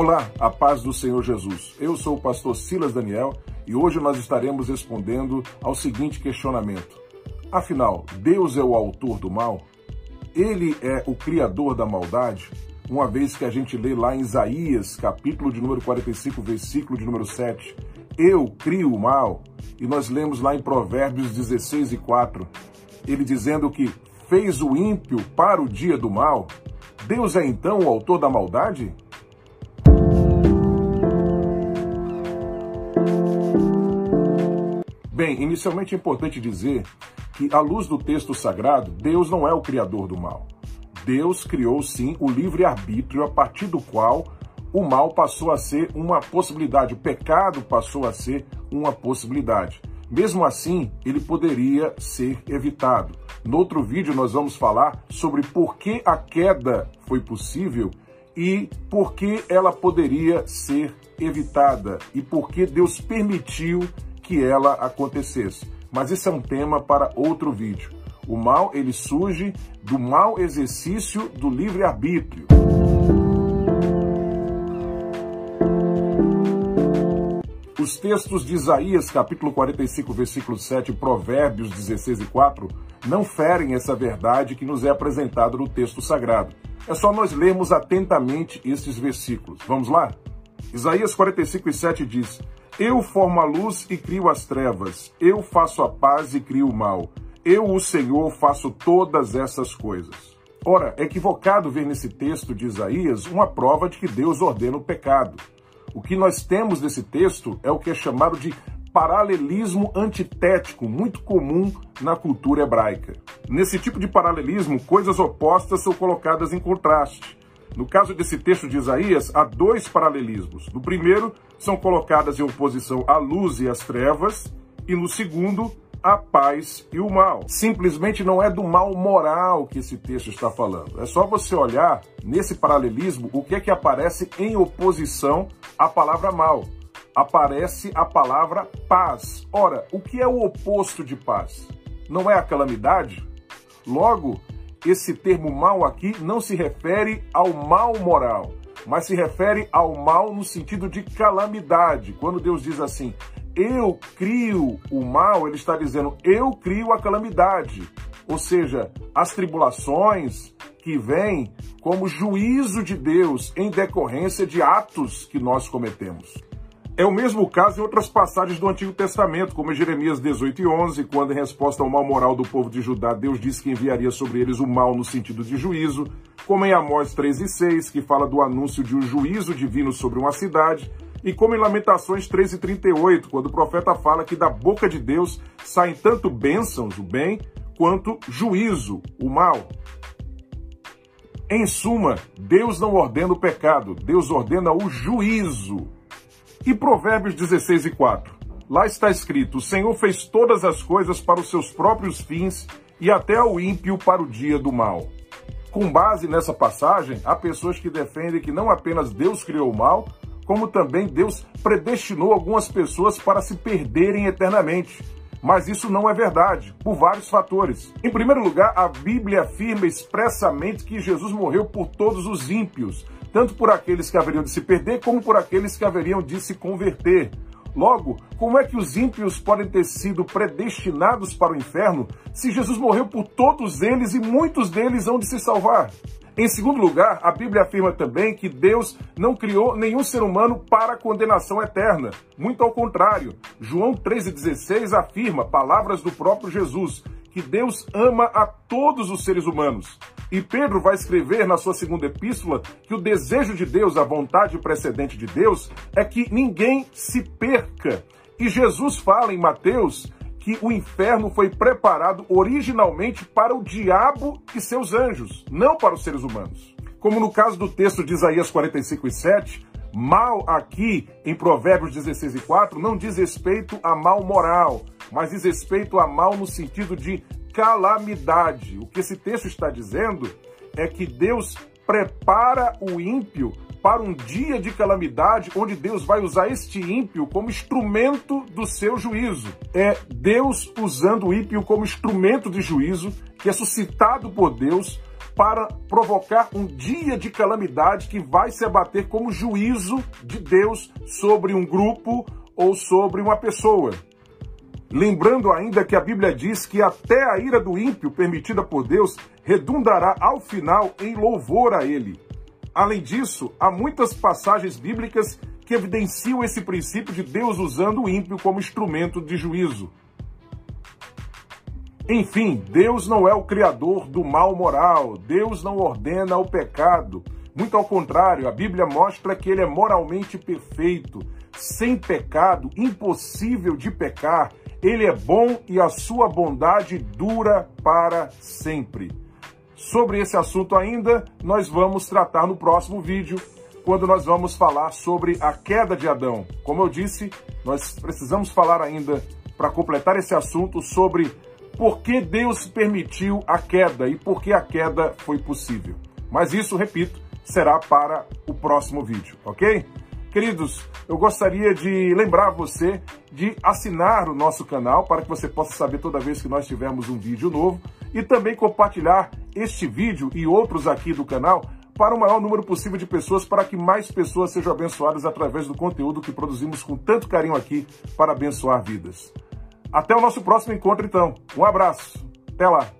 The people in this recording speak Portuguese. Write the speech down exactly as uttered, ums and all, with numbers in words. Olá, a paz do Senhor Jesus. Eu sou o pastor Silas Daniel e hoje nós estaremos respondendo ao seguinte questionamento. Afinal, Deus é o autor do mal? Ele é o criador da maldade? Uma vez que a gente lê lá em Isaías, capítulo de número quarenta e cinco, versículo de número sete, eu crio o mal, e nós lemos lá em Provérbios dezesseis e quatro, ele dizendo que fez o ímpio para o dia do mal. Deus é então o autor da maldade? Bem, inicialmente é importante dizer que, à luz do texto sagrado, Deus não é o criador do mal. Deus criou, sim, o livre-arbítrio, a partir do qual o mal passou a ser uma possibilidade, o pecado passou a ser uma possibilidade. Mesmo assim, ele poderia ser evitado. No outro vídeo nós vamos falar sobre por que a queda foi possível e por que ela poderia ser evitada e por que Deus permitiu que ela acontecesse. Mas esse é um tema para outro vídeo. O mal, ele surge do mau exercício do livre-arbítrio. Os textos de Isaías, capítulo quarenta e cinco, versículo sete, Provérbios dezesseis e quatro, não ferem essa verdade que nos é apresentada no texto sagrado. É só nós lermos atentamente esses versículos. Vamos lá? Isaías quarenta e cinco e sete diz, eu formo a luz e crio as trevas, eu faço a paz e crio o mal. Eu, o Senhor, faço todas essas coisas. Ora, é equivocado ver nesse texto de Isaías uma prova de que Deus ordena o pecado. O que nós temos desse texto é o que é chamado de paralelismo antitético, muito comum na cultura hebraica. Nesse tipo de paralelismo, coisas opostas são colocadas em contraste. No caso desse texto de Isaías, há dois paralelismos. No primeiro, são colocadas em oposição a luz e as trevas, e no segundo, a paz e o mal. Simplesmente não é do mal moral que esse texto está falando. É só você olhar nesse paralelismo o que é que aparece em oposição à palavra mal. Aparece a palavra paz. Ora, o que é o oposto de paz? Não é a calamidade? Logo, esse termo mal aqui não se refere ao mal moral, mas se refere ao mal no sentido de calamidade. Quando Deus diz assim, eu crio o mal, ele está dizendo, eu crio a calamidade. Ou seja, as tribulações que vêm como juízo de Deus em decorrência de atos que nós cometemos. É o mesmo caso em outras passagens do Antigo Testamento, como em Jeremias dezoito e onze, quando em resposta ao mal moral do povo de Judá, Deus disse que enviaria sobre eles o mal no sentido de juízo, como em Amós três e seis, que fala do anúncio de um juízo divino sobre uma cidade, e como em Lamentações três e trinta e oito, quando o profeta fala que da boca de Deus saem tanto bênçãos, o bem, quanto juízo, o mal. Em suma, Deus não ordena o pecado, Deus ordena o juízo. E Provérbios dezesseis e quatro, lá está escrito, o Senhor fez todas as coisas para os seus próprios fins e até ao ímpio para o dia do mal. Com base nessa passagem, há pessoas que defendem que não apenas Deus criou o mal, como também Deus predestinou algumas pessoas para se perderem eternamente. Mas isso não é verdade, por vários fatores. Em primeiro lugar, a Bíblia afirma expressamente que Jesus morreu por todos os ímpios, tanto por aqueles que haveriam de se perder, como por aqueles que haveriam de se converter. Logo, como é que os ímpios podem ter sido predestinados para o inferno, se Jesus morreu por todos eles e muitos deles hão de se salvar? Em segundo lugar, a Bíblia afirma também que Deus não criou nenhum ser humano para a condenação eterna. Muito ao contrário, João três e dezesseis afirma, palavras do próprio Jesus, que Deus ama a todos os seres humanos. E Pedro vai escrever na sua segunda epístola que o desejo de Deus, a vontade precedente de Deus, é que ninguém se perca. E Jesus fala em Mateus que o inferno foi preparado originalmente para o diabo e seus anjos, não para os seres humanos. Como no caso do texto de Isaías quarenta e cinco e sete, mal aqui em Provérbios dezesseis e quatro não diz respeito a mal moral, mas diz respeito a mal no sentido de calamidade. O que esse texto está dizendo é que Deus prepara o ímpio para um dia de calamidade, onde Deus vai usar este ímpio como instrumento do seu juízo. É Deus usando o ímpio como instrumento de juízo, que é suscitado por Deus para provocar um dia de calamidade que vai se abater como juízo de Deus sobre um grupo ou sobre uma pessoa. Lembrando ainda que a Bíblia diz que até a ira do ímpio permitida por Deus redundará ao final em louvor a ele. Além disso, há muitas passagens bíblicas que evidenciam esse princípio de Deus usando o ímpio como instrumento de juízo. Enfim, Deus não é o criador do mal moral, Deus não ordena o pecado. Muito ao contrário, a Bíblia mostra que ele é moralmente perfeito, sem pecado, impossível de pecar. Ele é bom e a sua bondade dura para sempre. Sobre esse assunto ainda, nós vamos tratar no próximo vídeo, quando nós vamos falar sobre a queda de Adão. Como eu disse, nós precisamos falar ainda, para completar esse assunto, sobre por que Deus permitiu a queda e por que a queda foi possível. Mas isso, repito, será para o próximo vídeo, ok? Queridos, eu gostaria de lembrar você de assinar o nosso canal para que você possa saber toda vez que nós tivermos um vídeo novo e também compartilhar este vídeo e outros aqui do canal para o maior número possível de pessoas, para que mais pessoas sejam abençoadas através do conteúdo que produzimos com tanto carinho aqui para abençoar vidas. Até o nosso próximo encontro, então. Um abraço. Até lá.